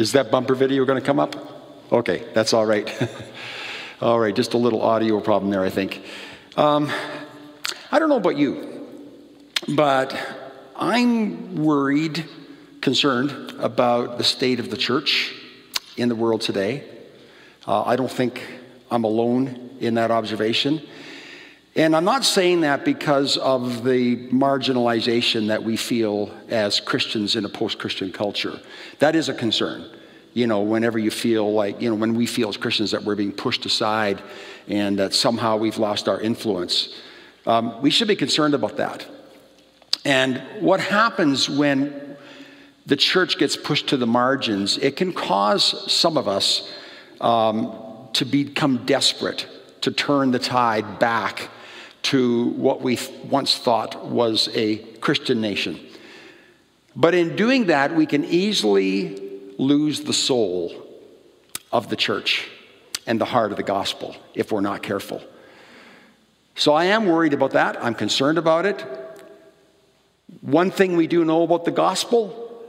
Is that bumper video going to come up? Okay, that's all right. All right, just a little audio problem there, I think. I don't know about you, but I'm worried, concerned about the state of the church in the world today. I don't think I'm alone in that observation. And I'm not saying that because of the marginalization that we feel as Christians in a post-Christian culture. That is a concern. You know, whenever you feel like, you know, when we feel as Christians that we're being pushed aside and that somehow we've lost our influence. We should be concerned about that. And what happens when the church gets pushed to the margins, it can cause some of us to become desperate, to turn the tide back to what we once thought was a Christian nation. But in doing that, we can easily lose the soul of the church and the heart of the gospel if we're not careful. So I am worried about that. I'm concerned about it. One thing we do know about the gospel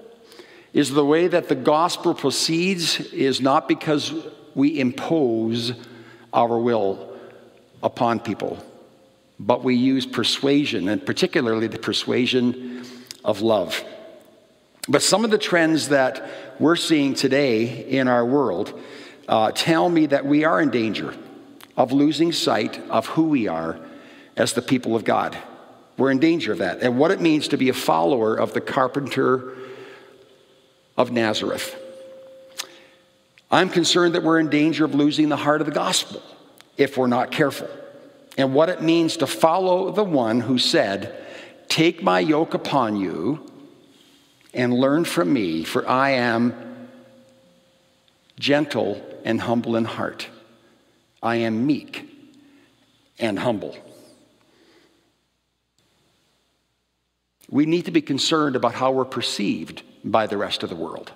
is the way that the gospel proceeds is not because we impose our will upon people, but we use persuasion, and particularly the persuasion of love. But some of the trends that we're seeing today in our world tell me that we are in danger of losing sight of who we are as the people of God. We're in danger of that, and what it means to be a follower of the carpenter of Nazareth. I'm concerned that we're in danger of losing the heart of the gospel if we're not careful, and what it means to follow the one who said, "Take my yoke upon you and learn from me, for I am gentle and humble in heart. I am meek and humble." We need to be concerned about how we're perceived by the rest of the world,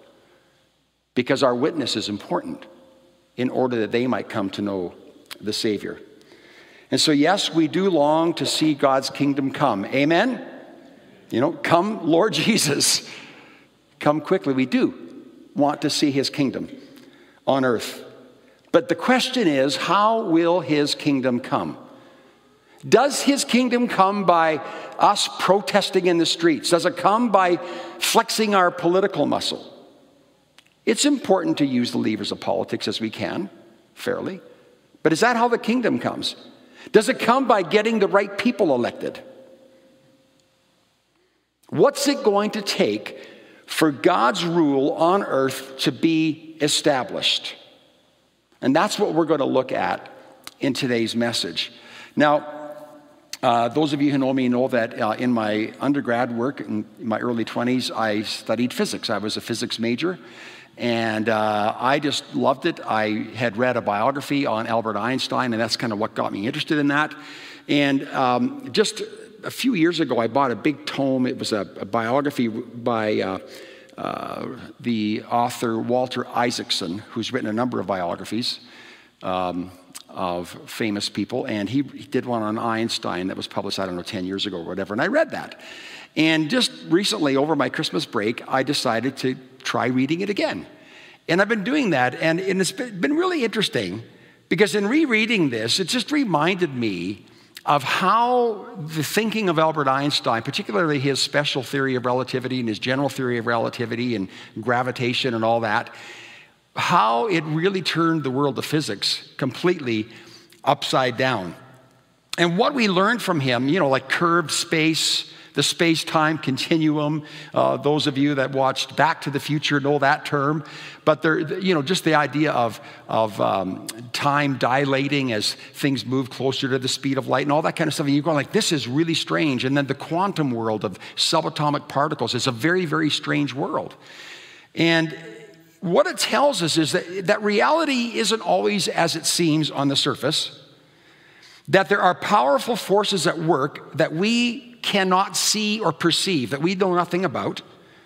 because our witness is important in order that they might come to know the Savior. And so, yes, we do long to see God's kingdom come. Amen? You know, come, Lord Jesus. Come quickly. We do want to see his kingdom on earth. But the question is, how will his kingdom come? Does his kingdom come by us protesting in the streets? Does it come by flexing our political muscle? It's important to use the levers of politics as we can, fairly. But is that how the kingdom comes? Does it come by getting the right people elected? What's it going to take for God's rule on earth to be established? And that's what we're going to look at in today's message. Now, those of you who know me know that in my undergrad work, in my early 20s, I studied physics. I was a physics major, and I just loved it. I had read a biography on Albert Einstein, and that's kind of what got me interested in that. And just a few years ago, I bought a big tome. It was a biography by the author Walter Isaacson, who's written a number of biographies of famous people, and he did one on Einstein that was published, I don't know, 10 years ago or whatever, and I read that. And just recently, over my Christmas break, I decided to try reading it again. And I've been doing that, and it's been really interesting, because in rereading this, it just reminded me of how the thinking of Albert Einstein, particularly his special theory of relativity and his general theory of relativity and gravitation and all that, how it really turned the world of physics completely upside down. And what we learned from him, you know, like curved space, the space-time continuum. Those of you that watched Back to the Future know that term. But there, you know, just the idea of time dilating as things move closer to the speed of light and all that kind of stuff. And you're going like, this is really strange. And then the quantum world of subatomic particles is a very, very strange world. And what it tells us is that reality isn't always as it seems on the surface, that there are powerful forces at work that we cannot see or perceive, that we know nothing about,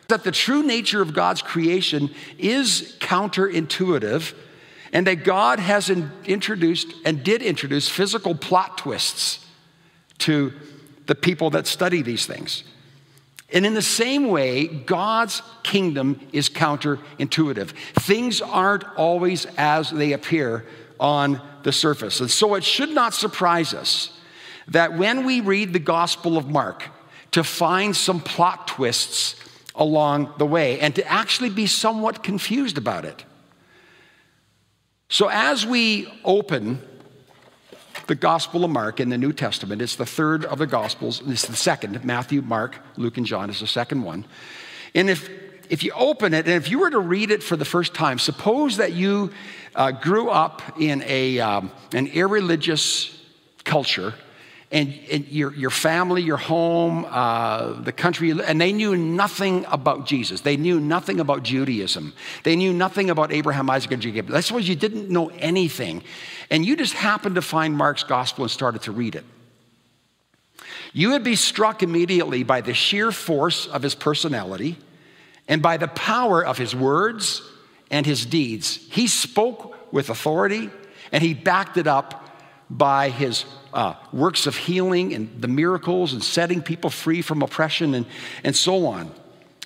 that the true nature of God's creation is counterintuitive, and that God has introduced and did introduce physical plot twists to the people that study these things. And in the same way, God's kingdom is counterintuitive. Things aren't always as they appear on the surface. And so it should not surprise us that when we read the Gospel of Mark, to find some plot twists along the way and to actually be somewhat confused about it. So as we open the Gospel of Mark in the New Testament, it's the third of the Gospels, and it's the second. Matthew, Mark, Luke, and John is the second one. And if you open it, and if you were to read it for the first time, suppose that you grew up in an irreligious culture, and your family, your home, the country, and they knew nothing about Jesus. They knew nothing about Judaism. They knew nothing about Abraham, Isaac, and Jacob. That's why you didn't know anything. And you just happened to find Mark's gospel and started to read it. You would be struck immediately by the sheer force of his personality and by the power of his words and his deeds. He spoke with authority, and he backed it up by his works of healing and the miracles and setting people free from oppression and so on.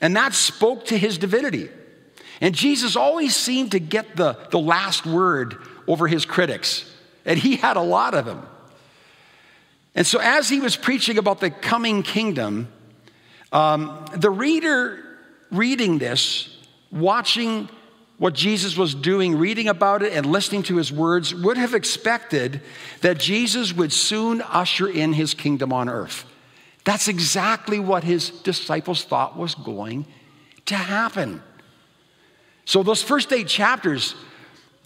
And that spoke to his divinity. And Jesus always seemed to get the last word over his critics. And he had a lot of them. And so as he was preaching about the coming kingdom, the reader reading this, watching what Jesus was doing, reading about it and listening to his words, would have expected that Jesus would soon usher in his kingdom on earth. That's exactly what his disciples thought was going to happen. So those first 8 chapters,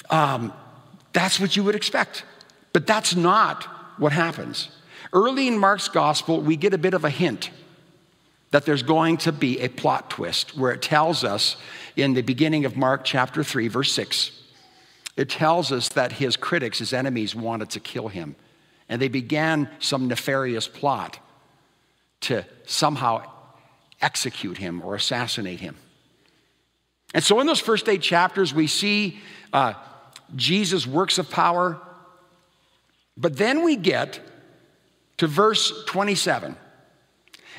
that's what you would expect. But that's not what happens. Early in Mark's gospel, we get a bit of a hint that there's going to be a plot twist, where it tells us in the beginning of Mark chapter 3, verse 6, it tells us that his critics, his enemies, wanted to kill him. And they began some nefarious plot to somehow execute him or assassinate him. And so in those first 8 chapters, we see Jesus' works of power. But then we get to verse 27.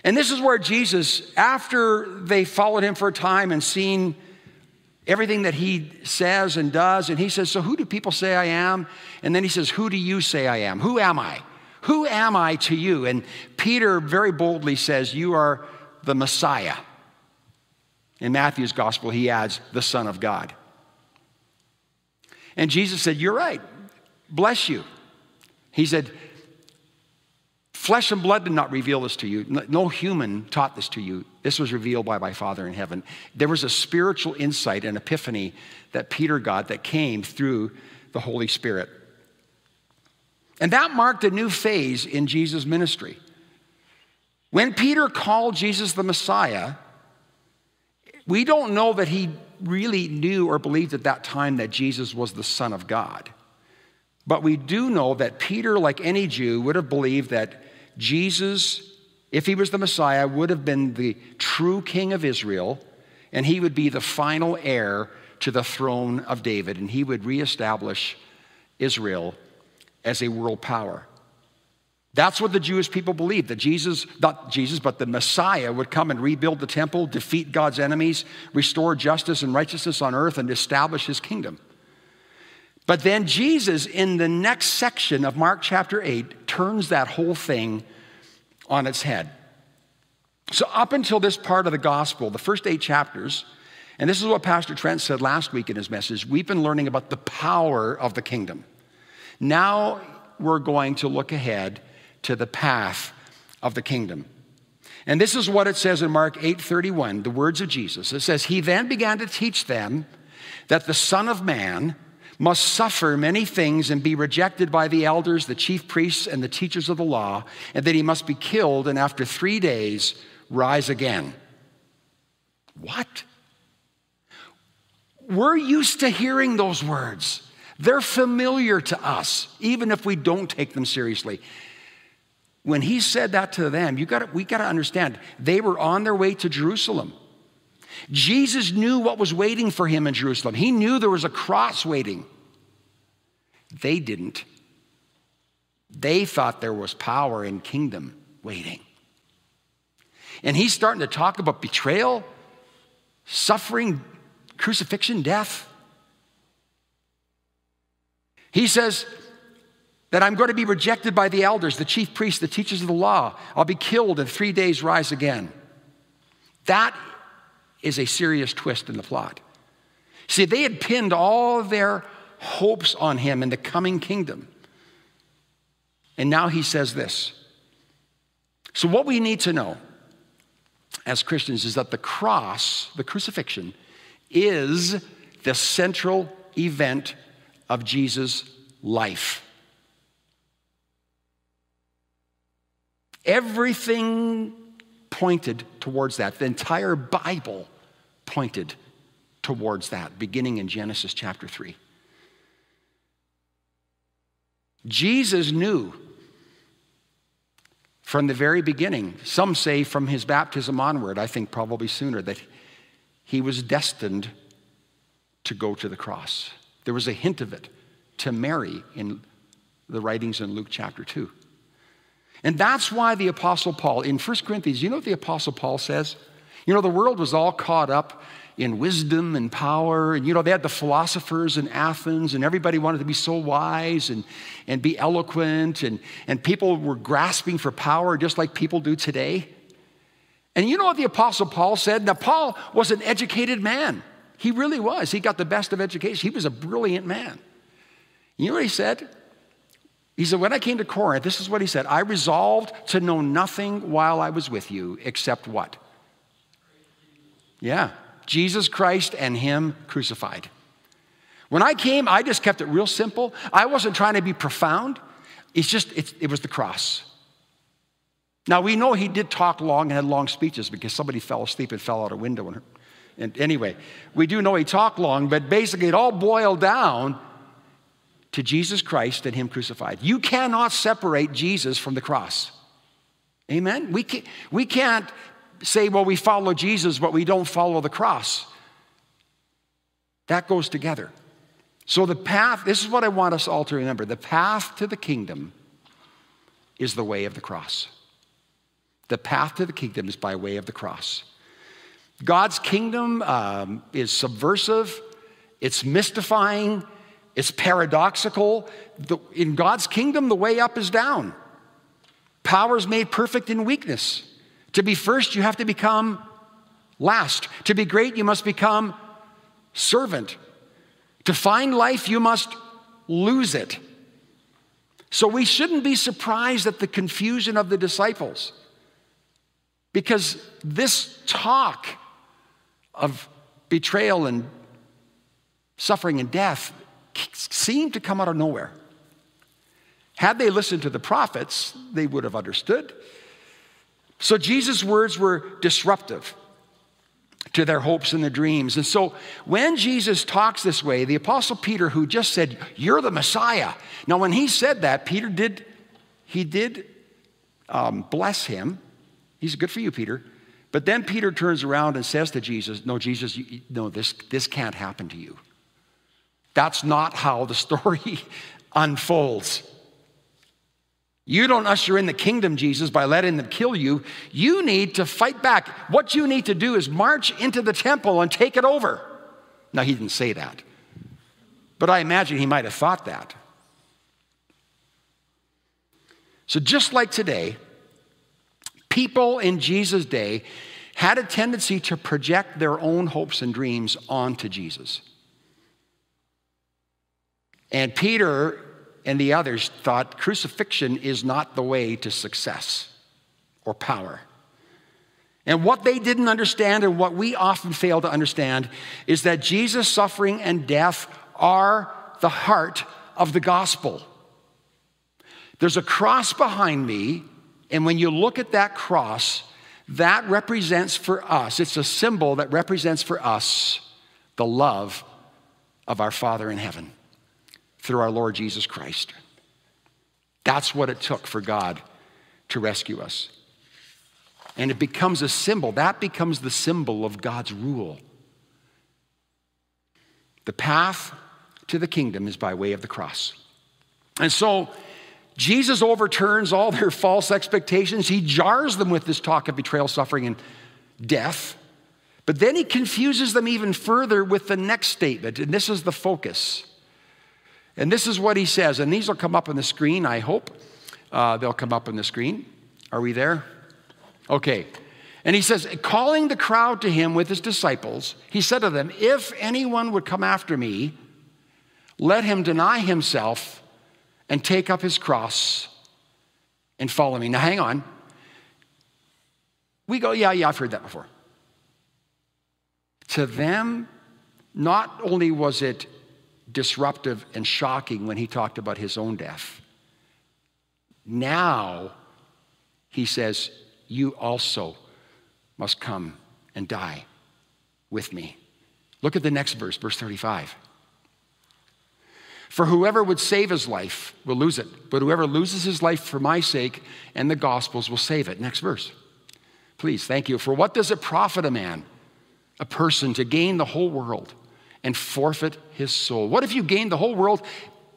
And this is where Jesus, after they followed him for a time and seen everything that he says and does, and he says, so who do people say I am? And then he says, who do you say I am? Who am I? Who am I to you? And Peter very boldly says, you are the Messiah. In Matthew's gospel, he adds, the Son of God. And Jesus said, you're right. Bless you. He said, flesh and blood did not reveal this to you. No human taught this to you. This was revealed by my Father in heaven. There was a spiritual insight, an epiphany that Peter got that came through the Holy Spirit. And that marked a new phase in Jesus' ministry. When Peter called Jesus the Messiah, we don't know that he really knew or believed at that time that Jesus was the Son of God. But we do know that Peter, like any Jew, would have believed that Jesus, if he was the Messiah, would have been the true king of Israel, and he would be the final heir to the throne of David, and he would reestablish Israel as a world power. That's what the Jewish people believed, that Jesus, not Jesus, but the Messiah would come and rebuild the temple, defeat God's enemies, restore justice and righteousness on earth, and establish his kingdom. But then Jesus, in the next section of Mark chapter 8, turns that whole thing on its head. So up until this part of the gospel, the first 8 chapters, and this is what Pastor Trent said last week in his message, we've been learning about the power of the kingdom. Now we're going to look ahead to the path of the kingdom. And this is what it says in Mark 8:31, the words of Jesus. It says, he then began to teach them that the Son of Man must suffer many things and be rejected by the elders, the chief priests, and the teachers of the law, and that he must be killed and after 3 days rise again. What? We're used to hearing those words. They're familiar to us, even if we don't take them seriously. When he said that to them, we got to understand, they were on their way to Jerusalem. Jesus knew what was waiting for him in Jerusalem. He knew there was a cross waiting. They didn't. They thought there was power and kingdom waiting. And he's starting to talk about betrayal, suffering, crucifixion, death. He says that I'm going to be rejected by the elders, the chief priests, the teachers of the law. I'll be killed and 3 days rise again. That is a serious twist in the plot. See, they had pinned all their hopes on him in the coming kingdom. And now he says this. So what we need to know as Christians is that the cross, the crucifixion, is the central event of Jesus' life. Everything pointed towards that. The entire Bible pointed towards that, beginning in Genesis chapter 3. Jesus knew from the very beginning, some say from his baptism onward, I think probably sooner, that he was destined to go to the cross. There was a hint of it to Mary in the writings in Luke chapter 2. And that's why the Apostle Paul, in 1 Corinthians, you know what the Apostle Paul says? You know, the world was all caught up in wisdom and power. And, you know, they had the philosophers in Athens, and everybody wanted to be so wise and be eloquent. And people were grasping for power just like people do today. And you know what the Apostle Paul said? Now, Paul was an educated man. He really was. He got the best of education. He was a brilliant man. You know what he said? He said, when I came to Corinth, this is what he said. I resolved to know nothing while I was with you except what? Yeah, Jesus Christ and him crucified. When I came, I just kept it real simple. I wasn't trying to be profound. It was the cross. Now, we know he did talk long and had long speeches because somebody fell asleep and fell out a window. And anyway, we do know he talked long, but basically it all boiled down to Jesus Christ and him crucified. You cannot separate Jesus from the cross. Amen? We can't say, well, we follow Jesus, but we don't follow the cross. That goes together. So the path, this is what I want us all to remember. The path to the kingdom is the way of the cross. The path to the kingdom is by way of the cross. God's kingdom is subversive. It's mystifying. It's paradoxical. In God's kingdom, the way up is down. Power is made perfect in weakness. To be first, you have to become last. To be great, you must become servant. To find life, you must lose it. So we shouldn't be surprised at the confusion of the disciples, because this talk of betrayal and suffering and death seemed to come out of nowhere. Had they listened to the prophets, they would have understood. So Jesus' words were disruptive to their hopes and their dreams. And so when Jesus talks this way, the Apostle Peter, who just said, "You're the Messiah." Now, when he said that, Peter did bless him. He said, "Good for you, Peter." But then Peter turns around and says to Jesus, "No, Jesus, this can't happen to you. That's not how the story unfolds. You don't usher in the kingdom, Jesus, by letting them kill you. You need to fight back. What you need to do is march into the temple and take it over." Now, he didn't say that, but I imagine he might have thought that. So just like today, people in Jesus' day had a tendency to project their own hopes and dreams onto Jesus. And Peter and the others thought crucifixion is not the way to success or power. And what they didn't understand, and what we often fail to understand, is that Jesus' suffering and death are the heart of the gospel. There's a cross behind me. And when you look at that cross, that represents for us, it's a symbol that represents for us the love of our Father in heaven through our Lord Jesus Christ. That's what it took for God to rescue us. And it becomes a symbol. That becomes the symbol of God's rule. The path to the kingdom is by way of the cross. And so Jesus overturns all their false expectations. He jars them with this talk of betrayal, suffering, and death. But then he confuses them even further with the next statement, and this is the focus. And this is what he says, and these will come up on the screen, I hope. They'll come up on the screen. Are we there? Okay. And he says, calling the crowd to him with his disciples, he said to them, if anyone would come after me, let him deny himself and take up his cross and follow me. Now, hang on. We go, yeah, I've heard that before. To them, not only was it disruptive and shocking when he talked about his own death, now he says, you also must come and die with me. Look at the next verse, verse 35. For whoever would save his life will lose it, but whoever loses his life for my sake and the gospel's will save it. Next verse. Please, thank you. For what does it profit a man, a person, to gain the whole world and forfeit his soul? What if you gain the whole world,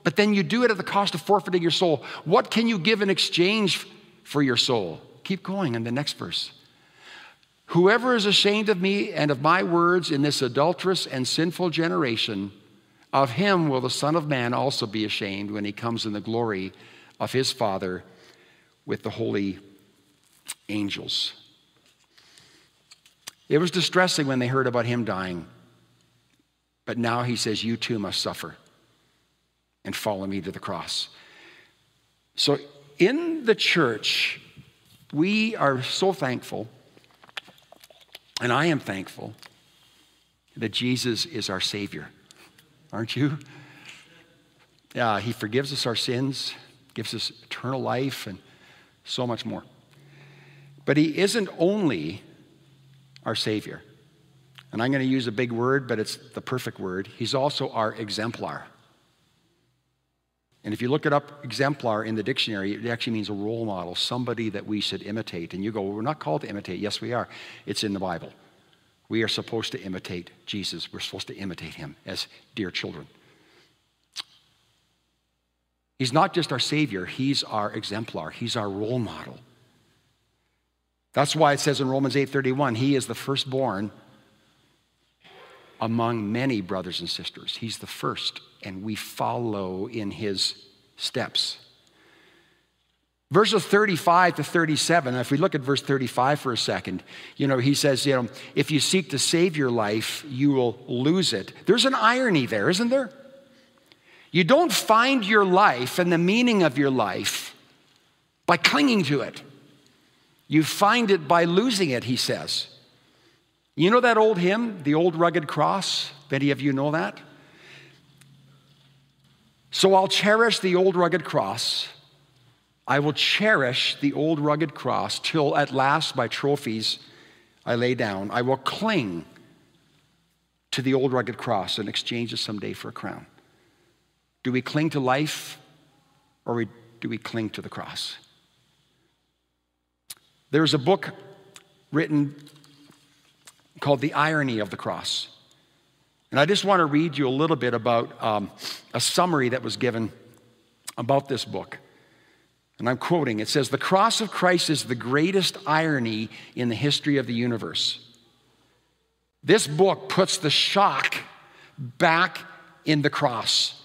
but then you do it at the cost of forfeiting your soul? What can you give in exchange for your soul? Keep going in the next verse. Whoever is ashamed of me and of my words in this adulterous and sinful generation, of him will the Son of Man also be ashamed when he comes in the glory of his Father with the holy angels. It was distressing when they heard about him dying, but now he says, you too must suffer and follow me to the cross. So in the church, we are so thankful, and I am thankful, that Jesus is our Savior. Aren't you? He forgives us our sins, gives us eternal life, and so much more. But he isn't only our Savior. And I'm going to use a big word, but it's the perfect word. He's also our exemplar. And if you look it up, exemplar, in the dictionary, it actually means a role model, somebody that we should imitate. And you go, well, we're not called to imitate. Yes, we are. It's in the Bible. We are supposed to imitate Jesus. We're supposed to imitate him as dear children. He's not just our Savior. He's our exemplar. He's our role model. That's why it says in Romans 8:31, he is the firstborn among many brothers and sisters. He's the first, and we follow in his steps. Verses 35 to 37, if we look at verse 35 for a second, he says, if you seek to save your life, you will lose it. There's an irony there, isn't there? You don't find your life and the meaning of your life by clinging to it. You find it by losing it, he says. You know that old hymn, The Old Rugged Cross? Many of you know that. So I'll cherish the old rugged cross. I will cherish the old rugged cross till at last my trophies I lay down. I will cling to the old rugged cross and exchange it someday for a crown. Do we cling to life, or do we cling to the cross? There's a book written called The Irony of the Cross. And I just want to read you a little bit about a summary that was given about this book. And I'm quoting, it says, the cross of Christ is the greatest irony in the history of the universe. This book puts the shock back in the cross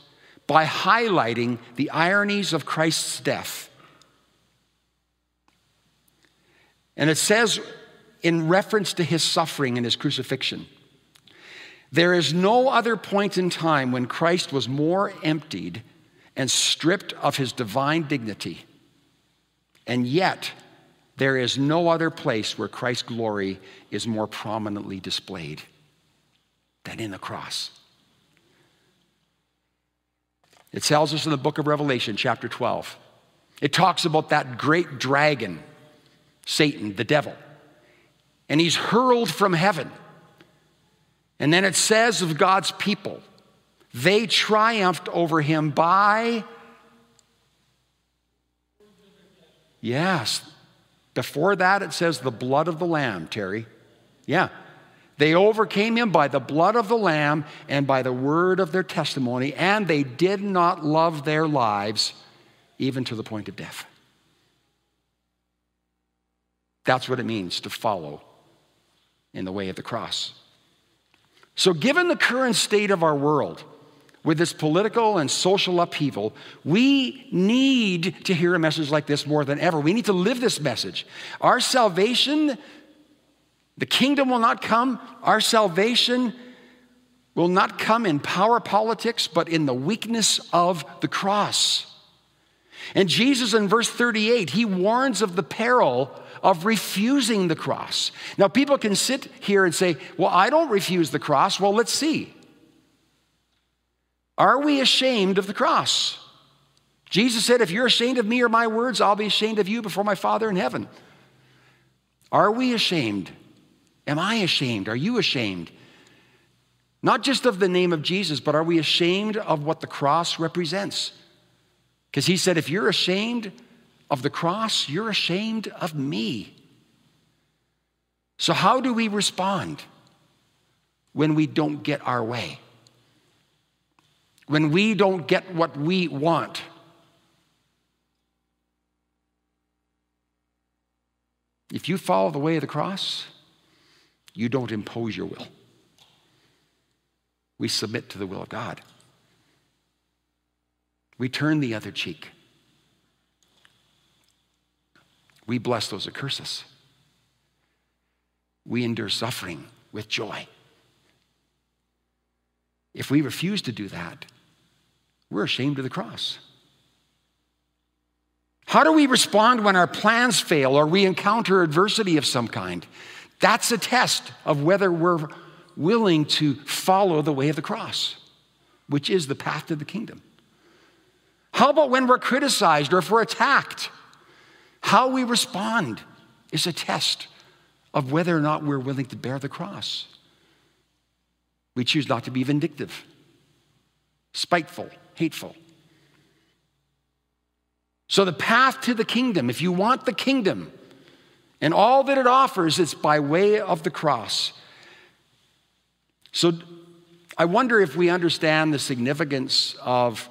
by highlighting the ironies of Christ's death. And it says, in reference to his suffering and his crucifixion, there is no other point in time when Christ was more emptied and stripped of his divine dignity. And yet, there is no other place where Christ's glory is more prominently displayed than in the cross. It tells us in the book of Revelation, chapter 12. It talks about that great dragon, Satan, the devil. And he's hurled from heaven. And then it says of God's people, they triumphed over him by... Yes. Before that, it says the blood of the Lamb, Terry. Yeah. They overcame him by the blood of the Lamb and by the word of their testimony, and they did not love their lives even to the point of death. That's what it means to follow in the way of the cross. So given the current state of our world, with this political and social upheaval, we need to hear a message like this more than ever. We need to live this message. Our salvation, the kingdom will not come. Our salvation will not come in power politics, but in the weakness of the cross. And Jesus, in verse 38, he warns of the peril of refusing the cross. Now, people can sit here and say, well, I don't refuse the cross. Well, let's see. Are we ashamed of the cross? Jesus said, if you're ashamed of me or my words, I'll be ashamed of you before my Father in heaven. Are we ashamed? Am I ashamed? Are you ashamed? Not just of the name of Jesus, but are we ashamed of what the cross represents? Because he said, if you're ashamed of the cross, you're ashamed of me. So how do we respond when we don't get our way? When we don't get what we want? If you follow the way of the cross, you don't impose your will. We submit to the will of God. We turn the other cheek. We bless those who curse us. We endure suffering with joy. If we refuse to do that, we're ashamed of the cross. How do we respond when our plans fail or we encounter adversity of some kind? That's a test of whether we're willing to follow the way of the cross, which is the path to the kingdom. How about when we're criticized or if we're attacked? How we respond is a test of whether or not we're willing to bear the cross. We choose not to be vindictive, spiteful, hateful. So the path to the kingdom, if you want the kingdom and all that it offers, it's by way of the cross. So I wonder if we understand the significance of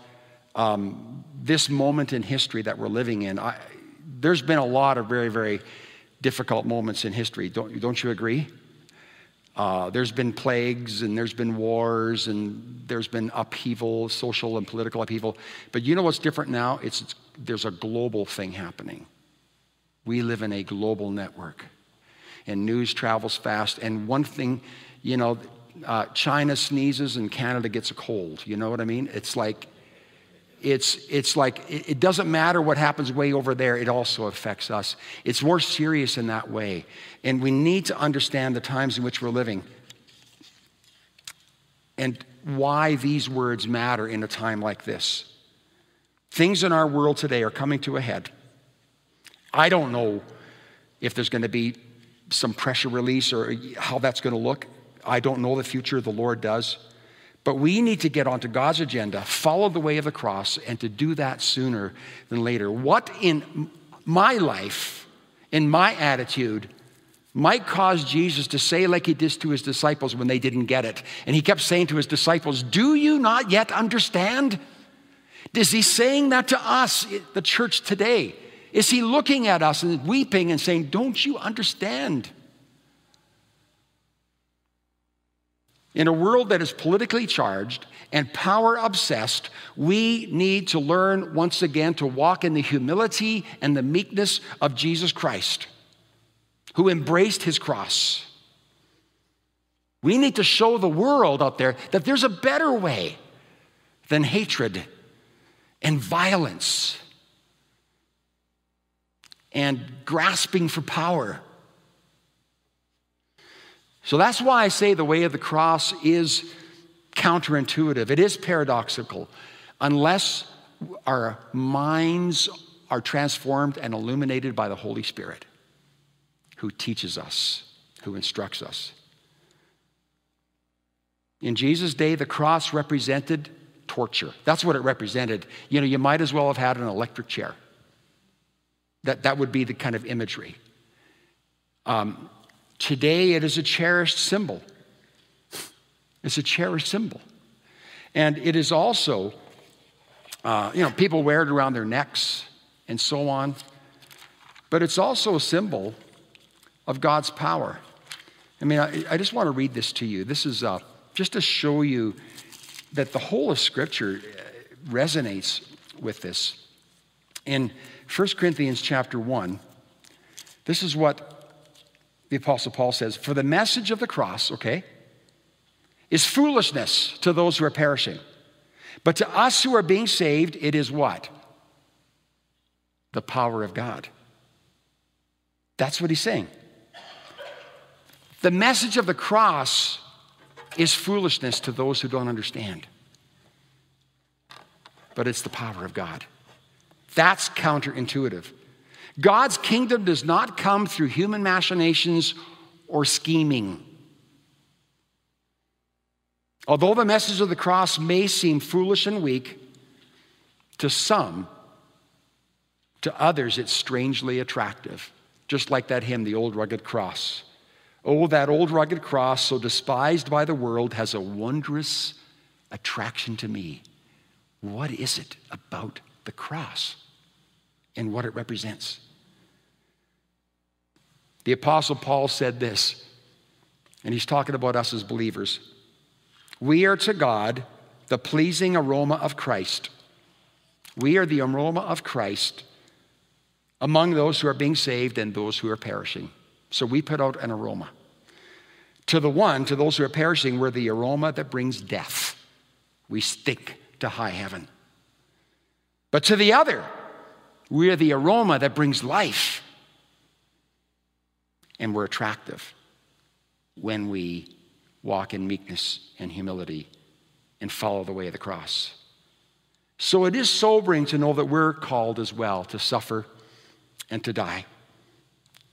this moment in history that we're living in. There's been a lot of very, very difficult moments in history. Don't you agree? There's been plagues, and there's been wars, and there's been upheaval, social and political upheaval. But you know what's different now? There's a global thing happening. We live in a global network, and news travels fast. And one thing, China sneezes and Canada gets a cold. You know what I mean? It doesn't matter what happens way over there. It also affects us. It's more serious in that way. And we need to understand the times in which we're living and why these words matter in a time like this. Things in our world today are coming to a head. I don't know if there's going to be some pressure release or how that's going to look. I don't know the future. The Lord does. But we need to get onto God's agenda, follow the way of the cross, and to do that sooner than later. What in my life, in my attitude, might cause Jesus to say like he did to his disciples when they didn't get it? And he kept saying to his disciples, do you not yet understand? Is he saying that to us, the church today? Is he looking at us and weeping and saying, don't you understand? In a world that is politically charged and power-obsessed, we need to learn once again to walk in the humility and the meekness of Jesus Christ, who embraced his cross. We need to show the world out there that there's a better way than hatred and violence and grasping for power. So that's why I say the way of the cross is counterintuitive. It is paradoxical. Unless our minds are transformed and illuminated by the Holy Spirit, who teaches us, who instructs us. In Jesus' day, the cross represented torture. That's what it represented. You might as well have had an electric chair. That would be the kind of imagery. Today, it is a cherished symbol. It's a cherished symbol. And it is also People wear it around their necks and so on. But it's also a symbol of God's power. I mean, I just want to read this to you. This is just to show you that the whole of Scripture resonates with this. In 1 Corinthians chapter 1, this is what the Apostle Paul says. For the message of the cross, okay, is foolishness to those who are perishing. But to us who are being saved, it is what? The power of God. That's what he's saying. The message of the cross is foolishness to those who don't understand. But it's the power of God. That's counterintuitive. God's kingdom does not come through human machinations or scheming. Although the message of the cross may seem foolish and weak, to some, to others, it's strangely attractive. Just like that hymn, The Old Rugged Cross. Oh, that old rugged cross, so despised by the world, has a wondrous attraction to me. What is it about the cross and what it represents? The Apostle Paul said this, and he's talking about us as believers. We are to God the pleasing aroma of Christ. We are the aroma of Christ among those who are being saved and those who are perishing. So we put out an aroma. To the one, to those who are perishing, we're the aroma that brings death. We stink to high heaven. But to the other, we are the aroma that brings life. And we're attractive when we walk in meekness and humility and follow the way of the cross. So it is sobering to know that we're called as well to suffer and to die.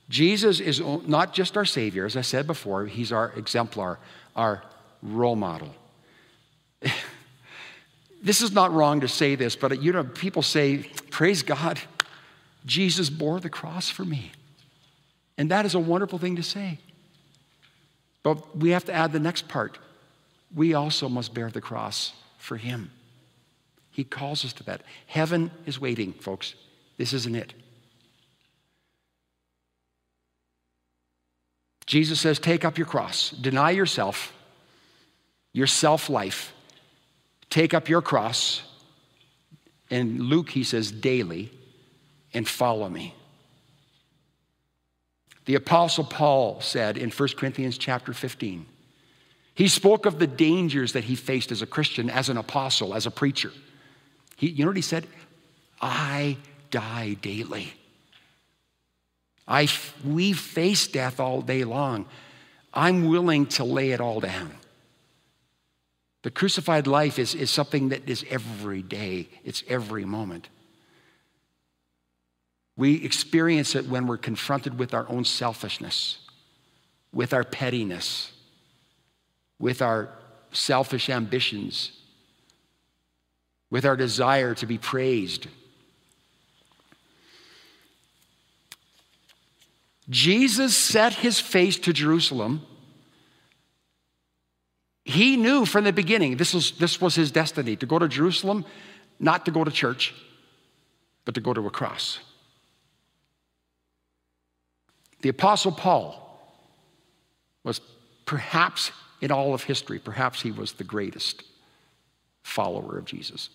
Jesus is not just our Savior. As I said before, he's our exemplar, our role model. This is not wrong to say this, but people say, praise God, Jesus bore the cross for me. And that is a wonderful thing to say. But we have to add the next part. We also must bear the cross for him. He calls us to that. Heaven is waiting, folks. This isn't it. Jesus says, take up your cross. Deny yourself, your self-life. Take up your cross. In Luke, he says, daily, and follow me. The Apostle Paul said in 1 Corinthians chapter 15, he spoke of the dangers that he faced as a Christian, as an apostle, as a preacher. You know what he said? I die daily. We face death all day long. I'm willing to lay it all down. The crucified life is something that is every day. It's every moment. We experience it when we're confronted with our own selfishness, with our pettiness, with our selfish ambitions, with our desire to be praised. Jesus set his face to Jerusalem. He knew from the beginning this was his destiny, to go to Jerusalem, not to go to church, but to go to a cross. The Apostle Paul was perhaps in all of history, perhaps he was the greatest follower of Jesus.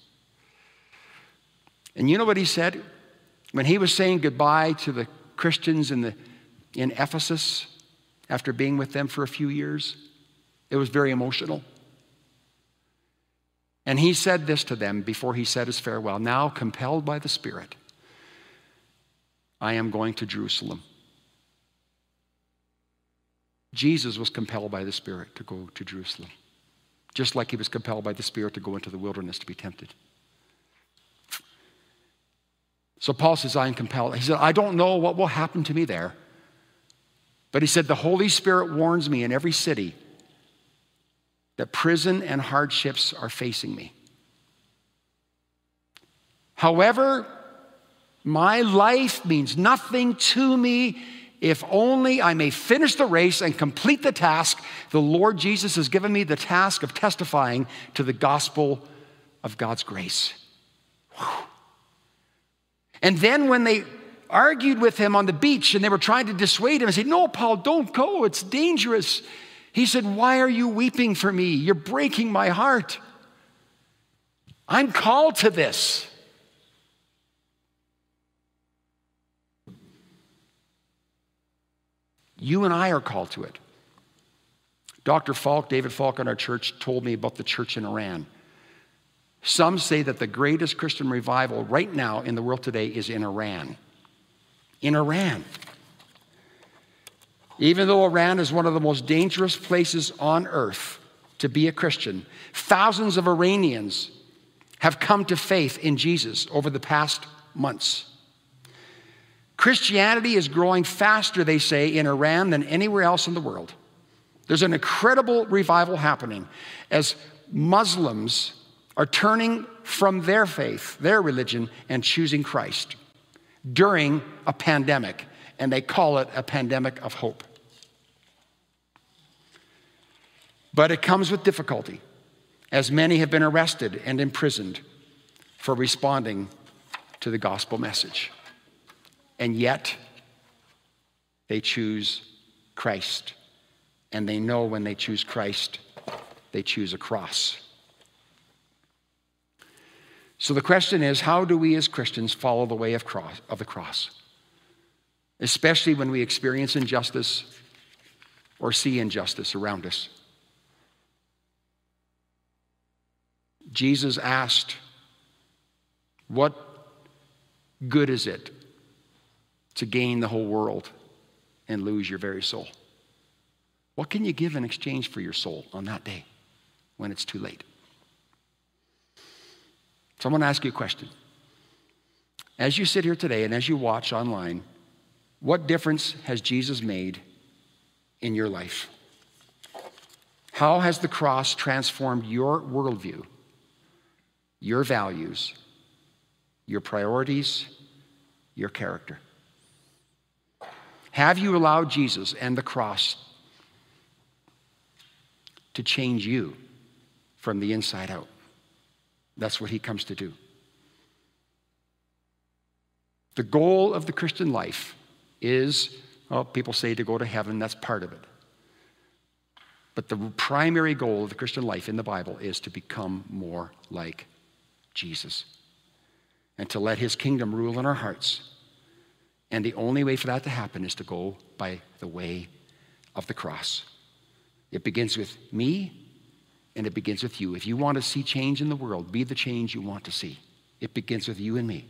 And you know what he said? When he was saying goodbye to the Christians in Ephesus after being with them for a few years, it was very emotional. And he said this to them before he said his farewell. Now, compelled by the Spirit, I am going to Jerusalem. Jesus was compelled by the Spirit to go to Jerusalem, just like he was compelled by the Spirit to go into the wilderness to be tempted. So Paul says, I am compelled. He said, I don't know what will happen to me there. But he said, the Holy Spirit warns me in every city that prison and hardships are facing me. However, my life means nothing to me if only I may finish the race and complete the task. The Lord Jesus has given me the task of testifying to the gospel of God's grace. And then when they argued with him on the beach and they were trying to dissuade him and say, no, Paul, don't go. It's dangerous. He said, why are you weeping for me? You're breaking my heart. I'm called to this. You and I are called to it. Dr. Falk, David Falk in our church, told me about the church in Iran. Some say that the greatest Christian revival right now in the world today is in Iran. In Iran. Even though Iran is one of the most dangerous places on earth to be a Christian, thousands of Iranians have come to faith in Jesus over the past months. Christianity is growing faster, they say, in Iran than anywhere else in the world. There's an incredible revival happening as Muslims are turning from their faith, their religion, and choosing Christ during a pandemic, and they call it a pandemic of hope. But it comes with difficulty, as many have been arrested and imprisoned for responding to the gospel message. And yet, they choose Christ. And they know when they choose Christ, they choose a cross. So the question is, how do we as Christians follow the way of the cross? Especially when we experience injustice or see injustice around us. Jesus asked, what good is it to gain the whole world and lose your very soul? What can you give in exchange for your soul on that day when it's too late? So I'm going to ask you a question. As you sit here today and as you watch online, what difference has Jesus made in your life? How has the cross transformed your worldview, your values, your priorities, your character? Have you allowed Jesus and the cross to change you from the inside out? That's what he comes to do. The goal of the Christian life is, well, people say to go to heaven, that's part of it. But the primary goal of the Christian life in the Bible is to become more like Jesus and to let his kingdom rule in our hearts. And the only way for that to happen is to go by the way of the cross. It begins with me, and it begins with you. If you want to see change in the world, be the change you want to see. It begins with you and me.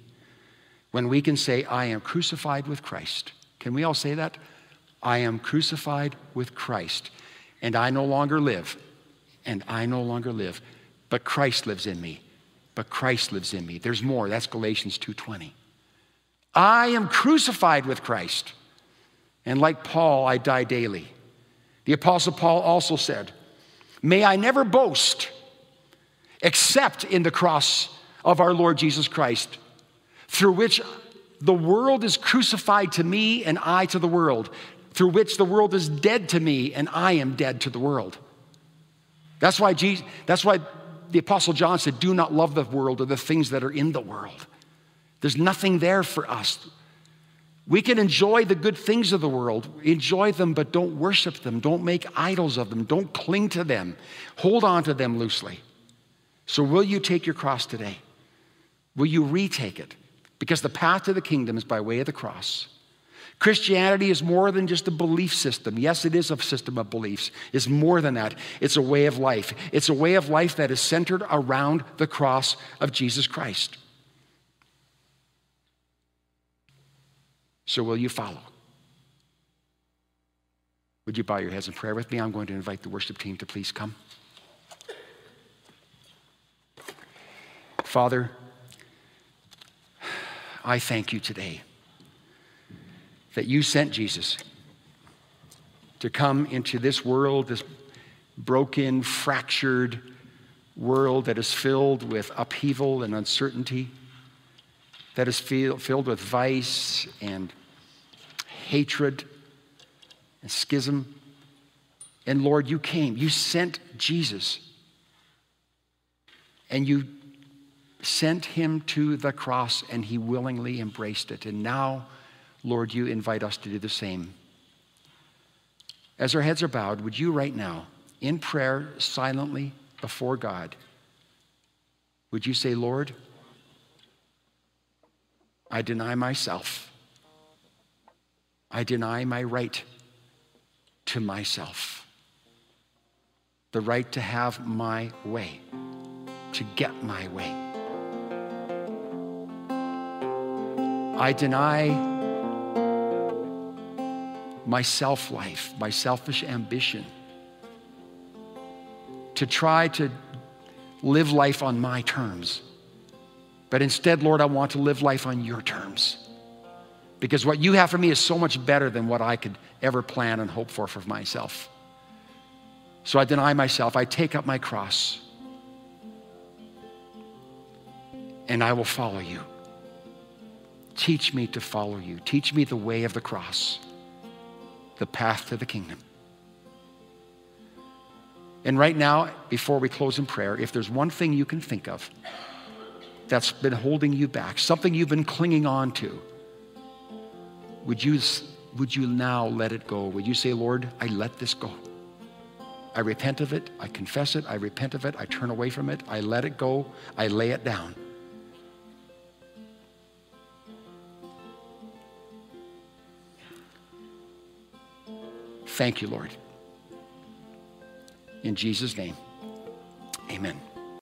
When we can say, I am crucified with Christ. Can we all say that? I am crucified with Christ, and I no longer live, but Christ lives in me, There's more. That's Galatians 2:20. I am crucified with Christ, and like Paul, I die daily. The Apostle Paul also said, may I never boast except in the cross of our Lord Jesus Christ, through which the world is crucified to me and I to the world, through which the world is dead to me and I am dead to the world. That's why the Apostle John said, do not love the world or the things that are in the world. There's nothing there for us. We can enjoy the good things of the world. Enjoy them, but don't worship them. Don't make idols of them. Don't cling to them. Hold on to them loosely. So will you take your cross today? Will you retake it? Because the path to the kingdom is by way of the cross. Christianity is more than just a belief system. Yes, it is a system of beliefs. It's more than that. It's a way of life. It's a way of life that is centered around the cross of Jesus Christ. So will you follow? Would you bow your heads in prayer with me? I'm going to invite the worship team to please come. Father, I thank you today that you sent Jesus to come into this world, this broken, fractured world that is filled with upheaval and uncertainty, that is filled with vice and hatred and schism. And Lord, you came. You sent Jesus. And you sent him to the cross, and he willingly embraced it. And now, Lord, you invite us to do the same. As our heads are bowed, would you right now, in prayer, silently before God, would you say, Lord, I deny myself. I deny my right to myself. The right to have my way, to get my way. I deny my self-life, my selfish ambition to try to live life on my terms. But instead, Lord, I want to live life on your terms, because what you have for me is so much better than what I could ever plan and hope for myself. So I deny myself. I take up my cross, and I will follow you. Teach me to follow you. Teach me the way of the cross, the path to the kingdom. And right now, before we close in prayer, if there's one thing you can think of that's been holding you back, something you've been clinging on to, would you now let it go? Would you say, Lord, I let this go. I repent of it. I confess it. I repent of it. I turn away from it. I let it go. I lay it down. Thank you, Lord. In Jesus' name, amen.